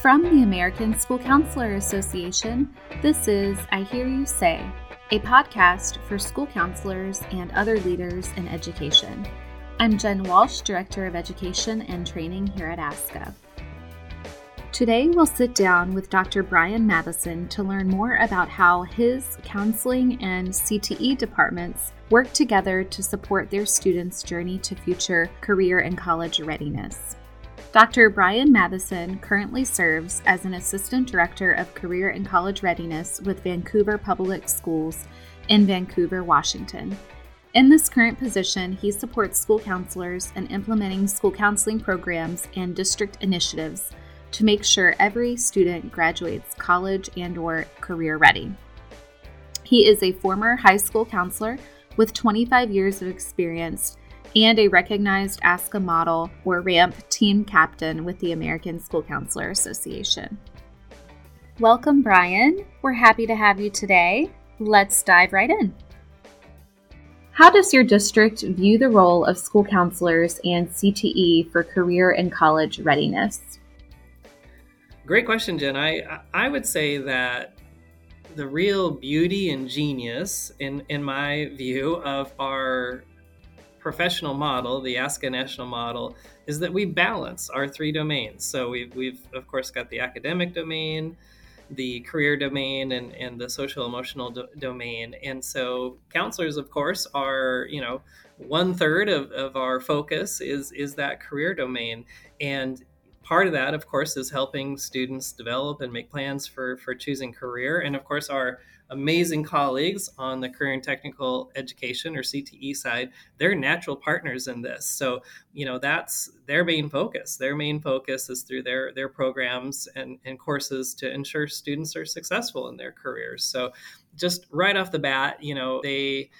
From the American School Counselor Association, this is I Hear You Say, a podcast for school counselors and other leaders in education. I'm Jen Walsh, Director of Education and Training here at ASCA. Today, we'll sit down with Dr. Brian Mathieson to learn more about how his counseling and CTE departments work together to support their students' journey to future career and college readiness. Dr. Brian Mathieson currently serves as an Assistant Director of Career and College Readiness with Vancouver Public Schools in Vancouver, Washington. In this current position, he supports school counselors in implementing school counseling programs and district initiatives to make sure every student graduates college and/or career ready. He is a former high school counselor with 25 years of experience and a recognized ASCA model or RAMP team captain with the American School Counselor Association. Welcome, Brian. We're happy to have you today. Let's dive right in. How does your district view the role of school counselors and CTE for career and college readiness? Great question, Jen. I would say that the real beauty and genius, in my view, of our professional model, the ASCA national model, is that we balance our three domains. So we've of course got the academic domain, the career domain, and the social emotional domain. And so counselors, of course, are, you know, 1/3 of our focus is that career domain. And part of that, of course, is helping students develop and make plans for choosing career. And of course, our amazing colleagues on the career and technical education or CTE side, they're natural partners in this. So, you know, that's their main focus. Their main focus is through their programs and courses to ensure students are successful in their careers. So just right off the bat, you know, they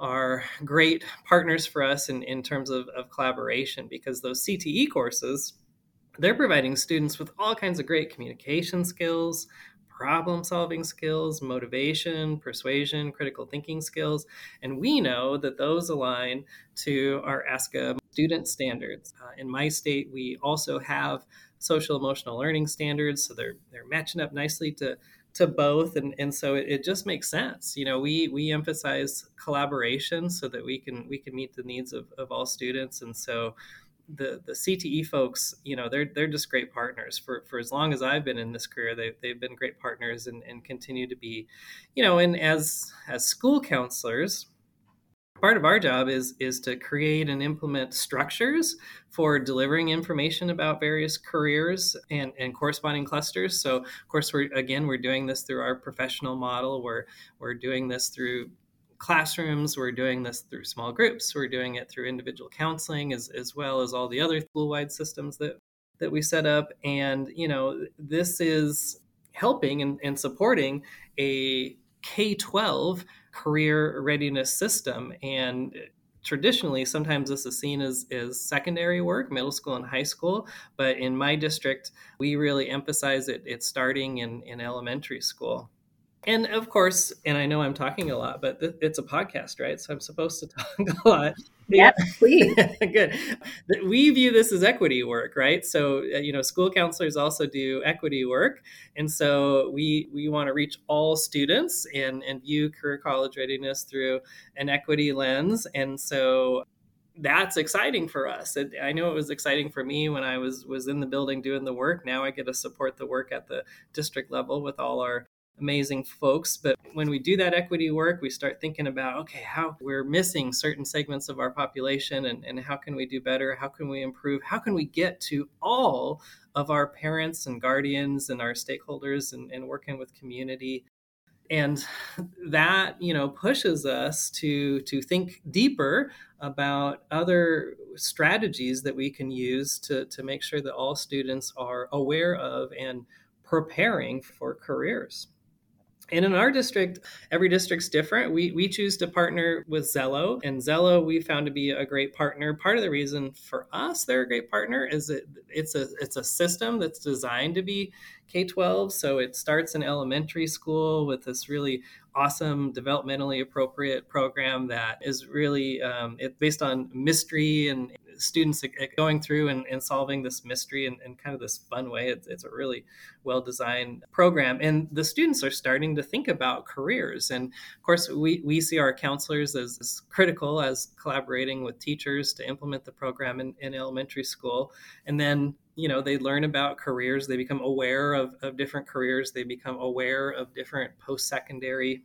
are great partners for us in terms of collaboration, because those CTE courses, they're providing students with all kinds of great communication skills, problem-solving skills, motivation, persuasion, critical thinking skills. And we know that those align to our ASCA student standards. In my state, we also have social emotional learning standards. So they're matching up nicely to both. And so it just makes sense. You know, we emphasize collaboration so that we can meet the needs of all students. And so the CTE folks, you know, they're just great partners for as long as I've been in this career. They've been great partners and continue to be, you know. And as school counselors, part of our job is to create and implement structures for delivering information about various careers and corresponding clusters. So of course, we're doing this through our professional model. We're doing this through classrooms, we're doing this through small groups, we're doing it through individual counseling, as well as all the other school-wide systems that we set up. And, you know, this is helping and supporting a K-12 career readiness system. And traditionally, sometimes this is seen as secondary work, middle school and high school. But in my district, we really emphasize it. It's starting in elementary school. And of course, and I know I'm talking a lot, but it's a podcast, right? So I'm supposed to talk a lot. Yeah, please. Good. We view this as equity work, right? So, you know, school counselors also do equity work. And so we want to reach all students and view career college readiness through an equity lens. And so that's exciting for us. I know it was exciting for me when I was in the building doing the work. Now I get to support the work at the district level with all our amazing folks. But when we do that equity work, we start thinking about, okay, how we're missing certain segments of our population and how can we do better? How can we improve? How can we get to all of our parents and guardians and our stakeholders and working with community? And that, you know, pushes us to think deeper about other strategies that we can use to make sure that all students are aware of and preparing for careers. And in our district, every district's different. We choose to partner with Xello, and Xello we found to be a great partner. Part of the reason for us they're a great partner is it's a system that's designed to be K-12. So it starts in elementary school with this really awesome, developmentally appropriate program that is really based on mystery and students going through and solving this mystery in kind of this fun way. It's a really well-designed program. And the students are starting to think about careers. And of course, we see our counselors as critical as collaborating with teachers to implement the program in elementary school. And then, you know, they learn about careers, they become aware of different careers, they become aware of different post-secondary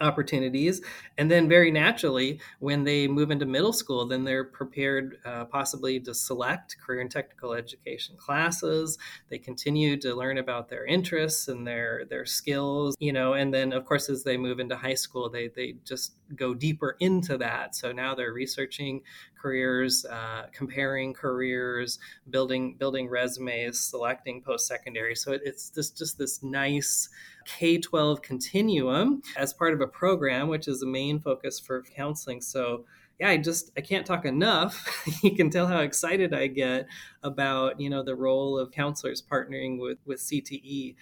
opportunities. And then very naturally, when they move into middle school, then they're prepared possibly to select career and technical education classes. They continue to learn about their interests and their skills, you know, and then of course, as they move into high school, they just go deeper into that. So now they're researching careers, comparing careers, building resumes, selecting post-secondary. So it's just this nice K-12 continuum as part of a program, which is the main focus for counseling. So yeah, I can't talk enough. You can tell how excited I get about, you know, the role of counselors partnering with CTE.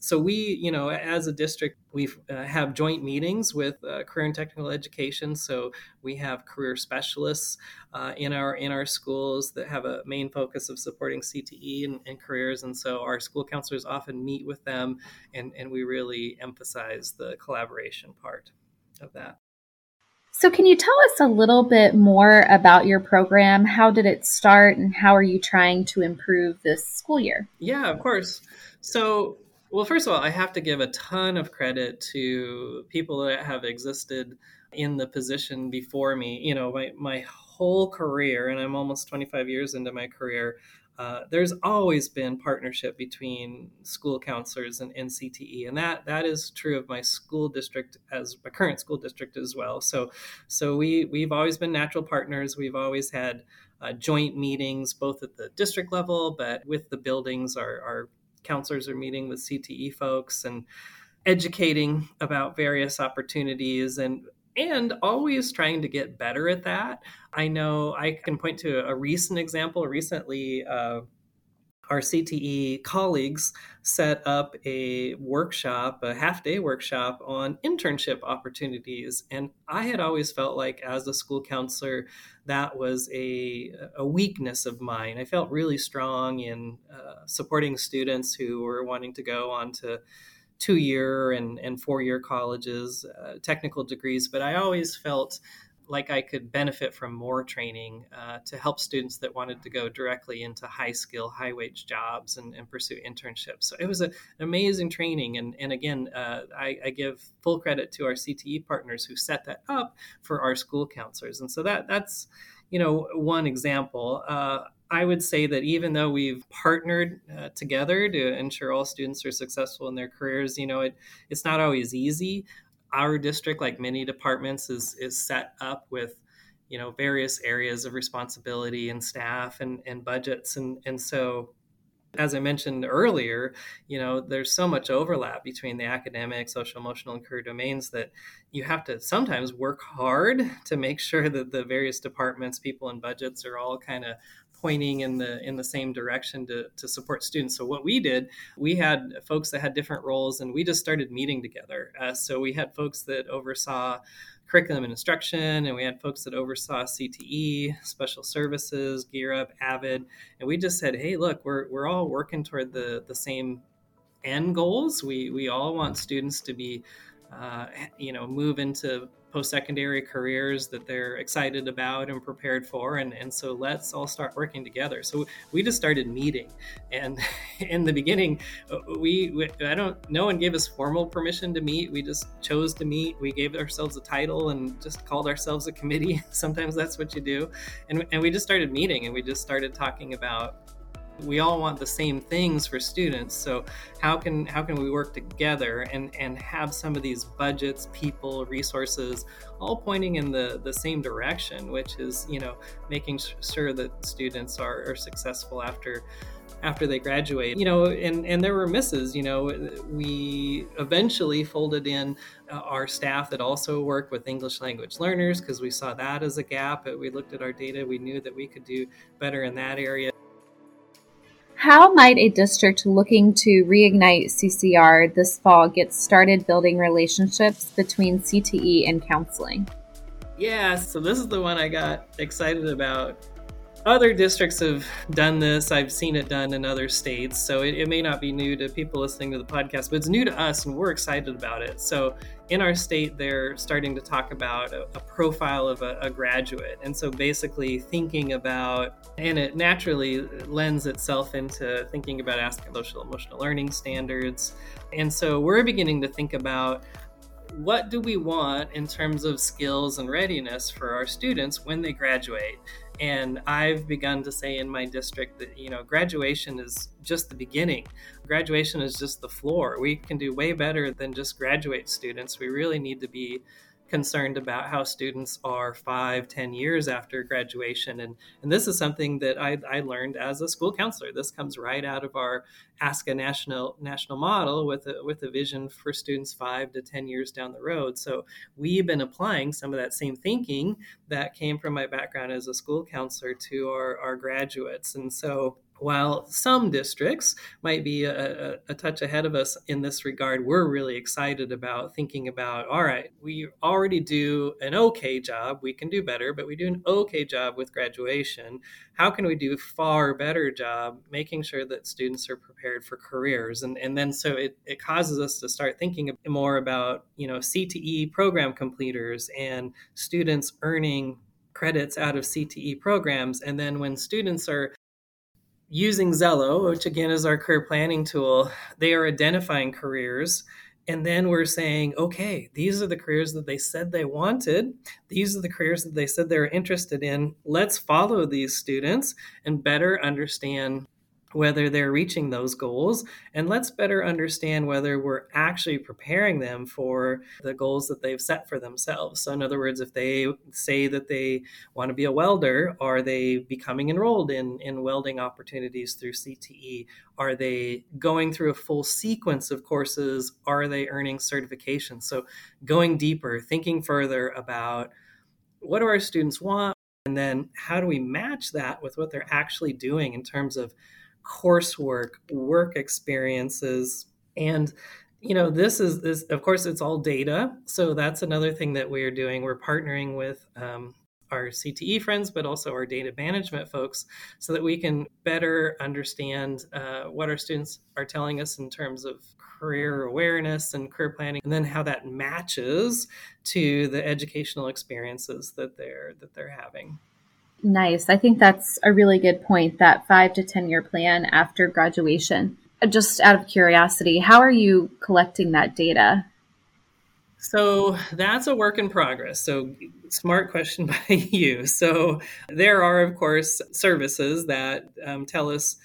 So we, you know, as a district, we have joint meetings with career and technical education. So we have career specialists in our schools that have a main focus of supporting CTE and careers. And so our school counselors often meet with them, and we really emphasize the collaboration part of that. So can you tell us a little bit more about your program? How did it start, and how are you trying to improve this school year? Yeah, of course. So, well, first of all, I have to give a ton of credit to people that have existed in the position before me. You know, my whole career, and I'm almost 25 years into my career, there's always been partnership between school counselors and CTE. And that is true of my school district, as my current school district as well. So we've always been natural partners. We've always had joint meetings, both at the district level, but with the buildings, our counselors are meeting with CTE folks and educating about various opportunities and always trying to get better at that. I know I can point to a recent example. Recently, our CTE colleagues set up a workshop, a half-day workshop on internship opportunities. And I had always felt like, as a school counselor, that was a weakness of mine. I felt really strong in supporting students who were wanting to go on to 2-year and 4-year colleges, technical degrees, but I always felt like I could benefit from more training to help students that wanted to go directly into high skill, high wage jobs and pursue internships. So it was an amazing training. And again, I give full credit to our CTE partners who set that up for our school counselors. And so that's, you know, one example. I would say that even though we've partnered together to ensure all students are successful in their careers, you know, it's not always easy. Our district, like many departments, is set up with, you know, various areas of responsibility and staff and budgets. And so, as I mentioned earlier, you know, there's so much overlap between the academic, social, emotional, and career domains that you have to sometimes work hard to make sure that the various departments, people, and budgets are all kind of pointing in the same direction to support students. So what we did, we had folks that had different roles, and we just started meeting together. So we had folks that oversaw curriculum and instruction, and we had folks that oversaw CTE, special services, Gear Up, AVID, and we just said, hey, look, we're all working toward the same end goals. We all want students to be, you know, move into post-secondary careers that they're excited about and prepared for. And so let's all start working together. So we just started meeting. And in the beginning, no one gave us formal permission to meet. We just chose to meet. We gave ourselves a title and just called ourselves a committee. Sometimes that's what you do. And we just started meeting, and we just started talking about, we all want the same things for students. So how can we work together and have some of these budgets, people, resources, all pointing in the same direction, which is, you know, making sure that students are successful after they graduate, you know, and there were misses. You know, we eventually folded in our staff that also work with English language learners, because we saw that as a gap. We looked at our data. We knew that we could do better in that area. How might a district looking to reignite CCR this fall get started building relationships between CTE and counseling? Yeah, so this is the one I got excited about. Other districts have done this. I've seen it done in other states. So it may not be new to people listening to the podcast, but it's new to us and we're excited about it. So in our state, they're starting to talk about a profile of a graduate. And so basically thinking about, and it naturally lends itself into thinking about ASCA social emotional learning standards. And so we're beginning to think about what do we want in terms of skills and readiness for our students when they graduate. And I've begun to say in my district that, you know, graduation is just the beginning. Graduation is just the floor. We can do way better than just graduate students. We really need to be concerned about how students are 5-10 years after graduation. And this is something that I learned as a school counselor. This comes right out of our ASCA national model with a vision for students 5 to 10 years down the road. So we've been applying some of that same thinking that came from my background as a school counselor to our graduates. And so while some districts might be a touch ahead of us in this regard, we're really excited about thinking about, all right, we already do an okay job. We can do better, but we do an okay job with graduation. How can we do a far better job making sure that students are prepared for careers? And then so it causes us to start thinking more about, you know, CTE program completers and students earning credits out of CTE programs. And then when students are using Xello, which again is our career planning tool, they are identifying careers. And then we're saying, okay, these are the careers that they said they wanted. These are the careers that they said they were interested in. Let's follow these students and better understand whether they're reaching those goals. And let's better understand whether we're actually preparing them for the goals that they've set for themselves. So in other words, if they say that they want to be a welder, are they becoming enrolled in welding opportunities through CTE? Are they going through a full sequence of courses? Are they earning certifications? So going deeper, thinking further about what do our students want? And then how do we match that with what they're actually doing in terms of coursework, work experiences. And, you know, this is, of course, it's all data. So that's another thing that we're doing. We're partnering with our CTE friends, but also our data management folks so that we can better understand what our students are telling us in terms of career awareness and career planning, and then how that matches to the educational experiences that they're having. Nice. I think that's a really good point, that 5 to 10 year plan after graduation. Just out of curiosity, how are you collecting that data? So that's a work in progress. So smart question by you. So there are, of course, services that tell us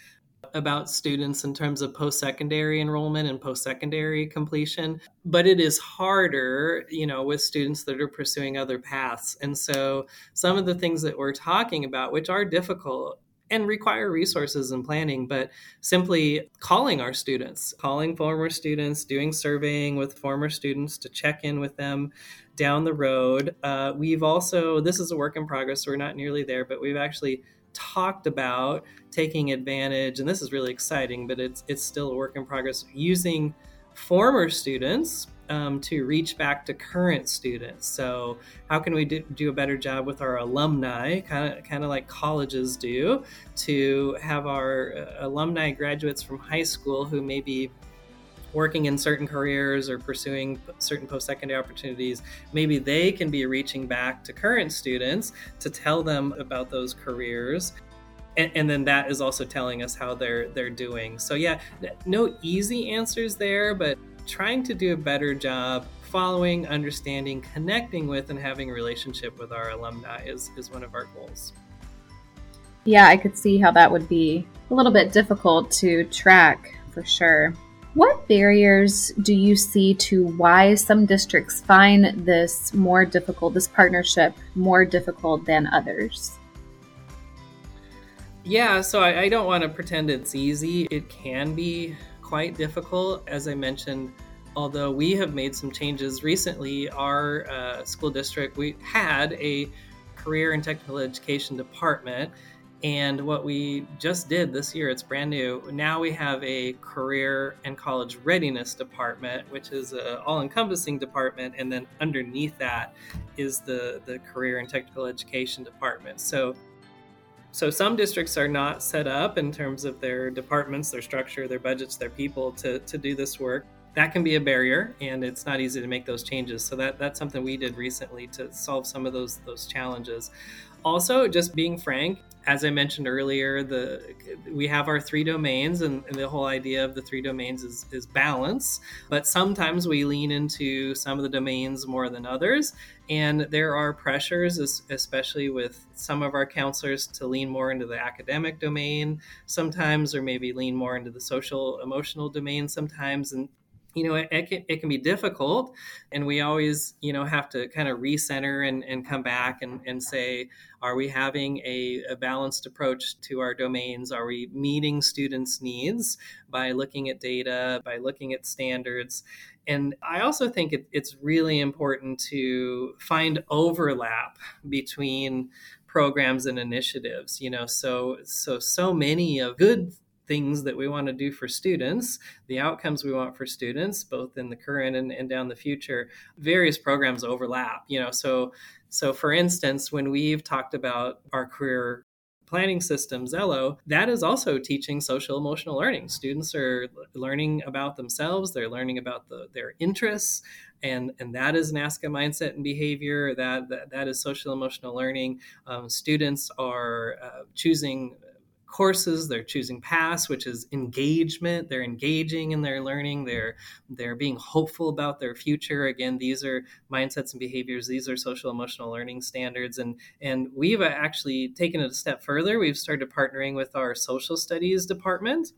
about students in terms of post-secondary enrollment and post-secondary completion, but it is harder, you know, with students that are pursuing other paths. And so some of the things that we're talking about, which are difficult and require resources and planning, but simply calling our students, calling former students, doing surveying with former students to check in with them down the road. We've also, this is a work in progress, so we're not nearly there, but we've actually talked about taking advantage, and this is really exciting, but it's still a work in progress, using former students to reach back to current students. So how can we do a better job with our alumni, kind of like colleges do, to have our alumni graduates from high school who may be working in certain careers or pursuing certain post-secondary opportunities, maybe they can be reaching back to current students to tell them about those careers. And then that is also telling us how they're doing. So yeah, no easy answers there, but trying to do a better job following, understanding, connecting with, and having a relationship with our alumni is one of our goals. Yeah, I could see how that would be a little bit difficult to track for sure. What barriers do you see to why some districts find this more difficult, this partnership more difficult than others? Yeah, so I don't want to pretend it's easy. It can be quite difficult. As I mentioned, although we have made some changes recently, our school district, we had a career and technical education department. And what we just did this year, it's brand new. Now we have a career and college readiness department, which is an all-encompassing department. And then underneath that is the career and technical education department. So some districts are not set up in terms of their departments, their structure, their budgets, their people to do this work. That can be a barrier, and it's not easy to make those changes. So that's something we did recently to solve some of those challenges. Also, just being frank, as I mentioned earlier, we have our three domains, and the whole idea of the three domains is balance. But sometimes we lean into some of the domains more than others. And there are pressures, especially with some of our counselors, to lean more into the academic domain sometimes, or maybe lean more into the social emotional domain sometimes. And you know, it can be difficult, and we always, you know, have to kind of recenter and come back and say, are we having a balanced approach to our domains? Are we meeting students' needs by looking at data, by looking at standards? And I also think it's really important to find overlap between programs and initiatives, you know, so many of good things that we want to do for students, the outcomes we want for students, both in the current and down the future, various programs overlap, you know. So for instance, when we've talked about our career planning system, Xello, that is also teaching social emotional learning. Students are learning about themselves, they're learning about their interests, and that is NASCA mindset and behavior, that is social emotional learning. Students are choosing courses, they're choosing paths, which is engagement. They're engaging in their learning. They're being hopeful about their future. Again, these are mindsets and behaviors. These are social emotional learning standards. And we've actually taken it a step further. We've started partnering with our social studies department.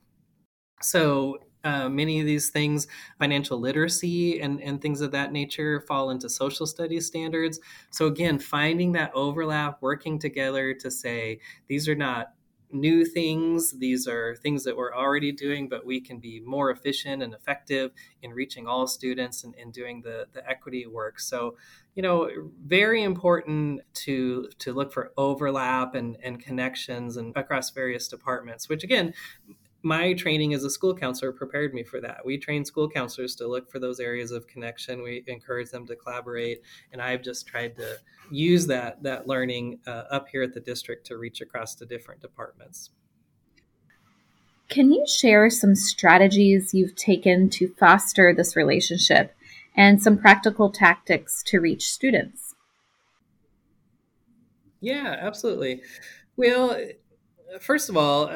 So many of these things, financial literacy and things of that nature, fall into social studies standards. So again, finding that overlap, working together to say, these are not new things. These are things that we're already doing, but we can be more efficient and effective in reaching all students and doing the equity work. So, you know, very important to look for overlap and connections and across various departments, which again, my training as a school counselor prepared me for that. We train school counselors to look for those areas of connection. We encourage them to collaborate. And I've just tried to use that learning up here at the district to reach across to different departments. Can you share some strategies you've taken to foster this relationship and some practical tactics to reach students? Yeah, absolutely. Well, first of all,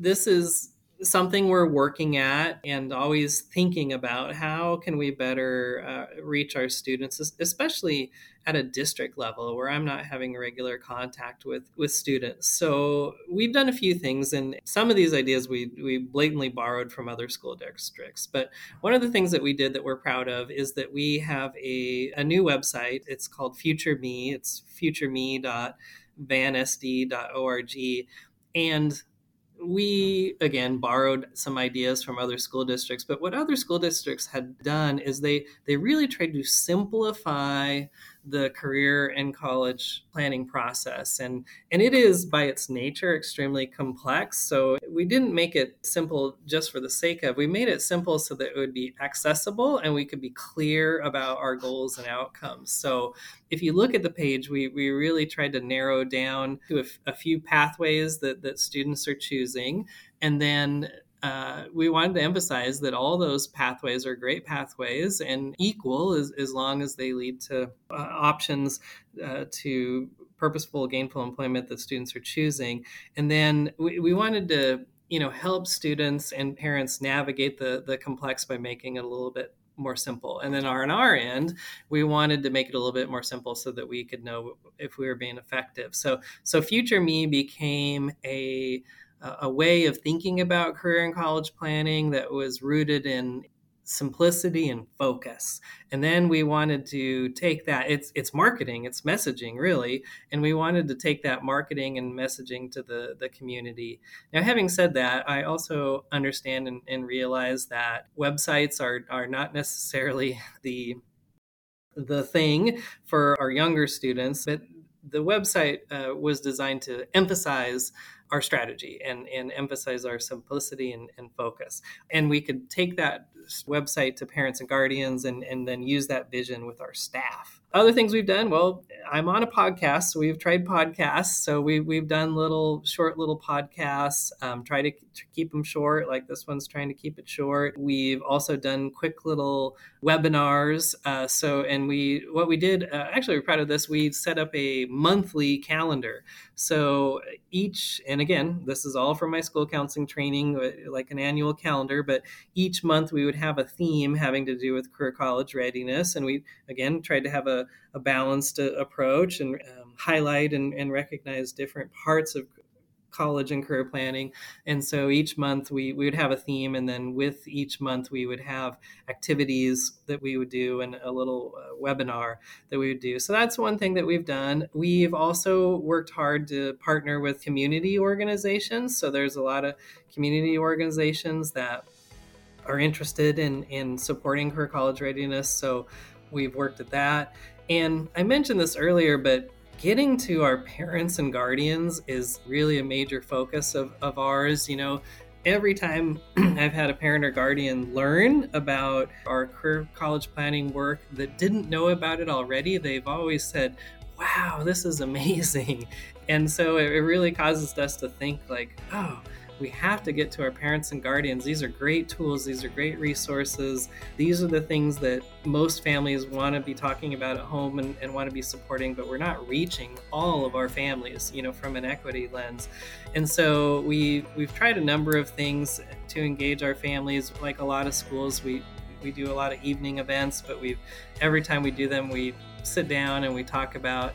this is something we're working at and always thinking about. How can we better reach our students, especially at a district level where I'm not having regular contact with students? So we've done a few things, and some of these ideas we blatantly borrowed from other school districts. But one of the things that we did that we're proud of is that we have a new website. It's called FutureMe. It's futureme.vanSD.org. And we, again, borrowed some ideas from other school districts, but what other school districts had done is they really tried to simplify the career and college planning process. And it is, by its nature, extremely complex. So we didn't make it simple just for the sake of. We made it simple so that it would be accessible and we could be clear about our goals and outcomes. So if you look at the page, we really tried to narrow down to a few pathways that students are choosing. And then we wanted to emphasize that all those pathways are great pathways and equal as long as they lead to options to purposeful, gainful employment that students are choosing. And then we wanted to, you know, help students and parents navigate the complex by making it a little bit more simple. And then on our end, we wanted to make it a little bit more simple so that we could know if we were being effective. So Future Me became a way of thinking about career and college planning that was rooted in simplicity and focus. And then we wanted to take that, it's marketing, it's messaging really, and we wanted to take that marketing and messaging to the community. Now, having said that, I also understand and realize that websites are not necessarily the thing for our younger students, but the website was designed to emphasize our strategy and emphasize our simplicity and focus. And we could take that website to parents and guardians and then use that vision with our staff. Other things we've done, well, I'm on a podcast, so we've tried podcasts. So we've done short little podcasts, try to keep them short, like this one's trying to keep it short. We've also done quick little webinars. Actually we're proud of this, we set up a monthly calendar. So and again, this is all from my school counseling training, like an annual calendar, but each month we would have a theme having to do with career college readiness. And we, again, tried to have a balanced approach and highlight and recognize different parts of college and career planning. And so each month we would have a theme. And then with each month, we would have activities that we would do and a little webinar that we would do. So that's one thing that we've done. We've also worked hard to partner with community organizations. So there's a lot of community organizations that are interested in supporting career college readiness. So we've worked at that. And I mentioned this earlier, but getting to our parents and guardians is really a major focus of ours. You know, every time I've had a parent or guardian learn about our career college planning work that didn't know about it already, they've always said, wow, this is amazing. And so it really causes us to think like, oh, we have to get to our parents and guardians. These are great tools. These are great resources. These are the things that most families want to be talking about at home and want to be supporting, but we're not reaching all of our families, you know, from an equity lens. And so we've tried a number of things to engage our families. Like a lot of schools, we do a lot of evening events, but every time we do them, we sit down and we talk about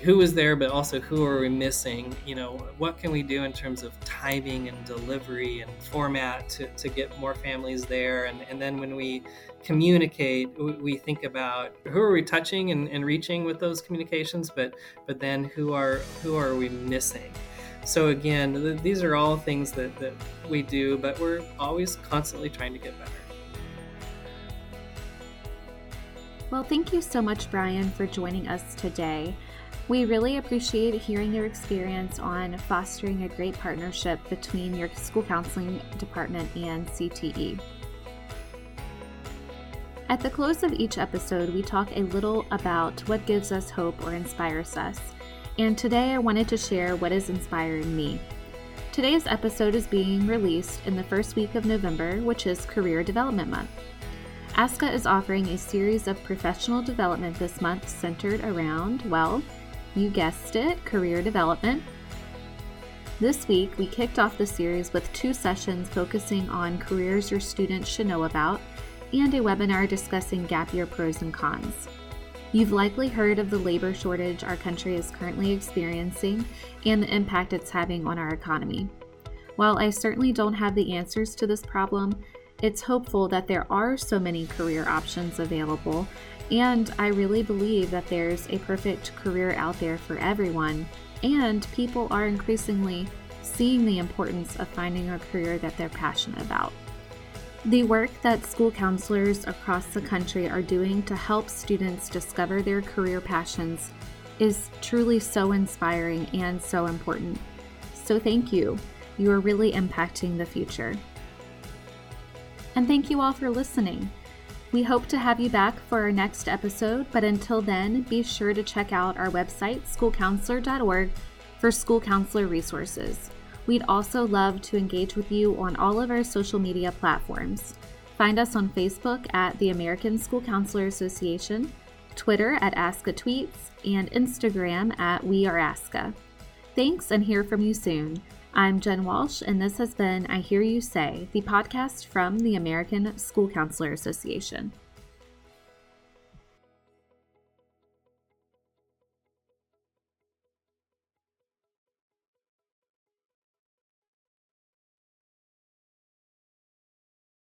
who is there, but also who are we missing? You know, what can we do in terms of timing and delivery and format to get more families there? And then when we communicate, we think about who are we touching and reaching with those communications, but then who are we missing? So again, these are all things that we do, but we're always constantly trying to get better. Well, thank you so much, Brian, for joining us today. We really appreciate hearing your experience on fostering a great partnership between your school counseling department and CTE. At the close of each episode, we talk a little about what gives us hope or inspires us. And today I wanted to share what is inspiring me. Today's episode is being released in the first week of November, which is Career Development Month. ASCA is offering a series of professional development this month centered around, well, you guessed it, career development. This week, we kicked off the series with 2 sessions focusing on careers your students should know about and a webinar discussing gap year pros and cons. You've likely heard of the labor shortage our country is currently experiencing and the impact it's having on our economy. While I certainly don't have the answers to this problem, it's hopeful that there are so many career options available, and I really believe that there's a perfect career out there for everyone, and people are increasingly seeing the importance of finding a career that they're passionate about. The work that school counselors across the country are doing to help students discover their career passions is truly so inspiring and so important. So thank you. You are really impacting the future. And thank you all for listening. We hope to have you back for our next episode, but until then, be sure to check out our website, schoolcounselor.org, for school counselor resources. We'd also love to engage with you on all of our social media platforms. Find us on Facebook at the American School Counselor Association, Twitter at ASCA Tweets, and Instagram at We Are ASCA. Thanks, and hear from you soon. I'm Jen Walsh, and this has been I Hear You Say, the podcast from the American School Counselor Association.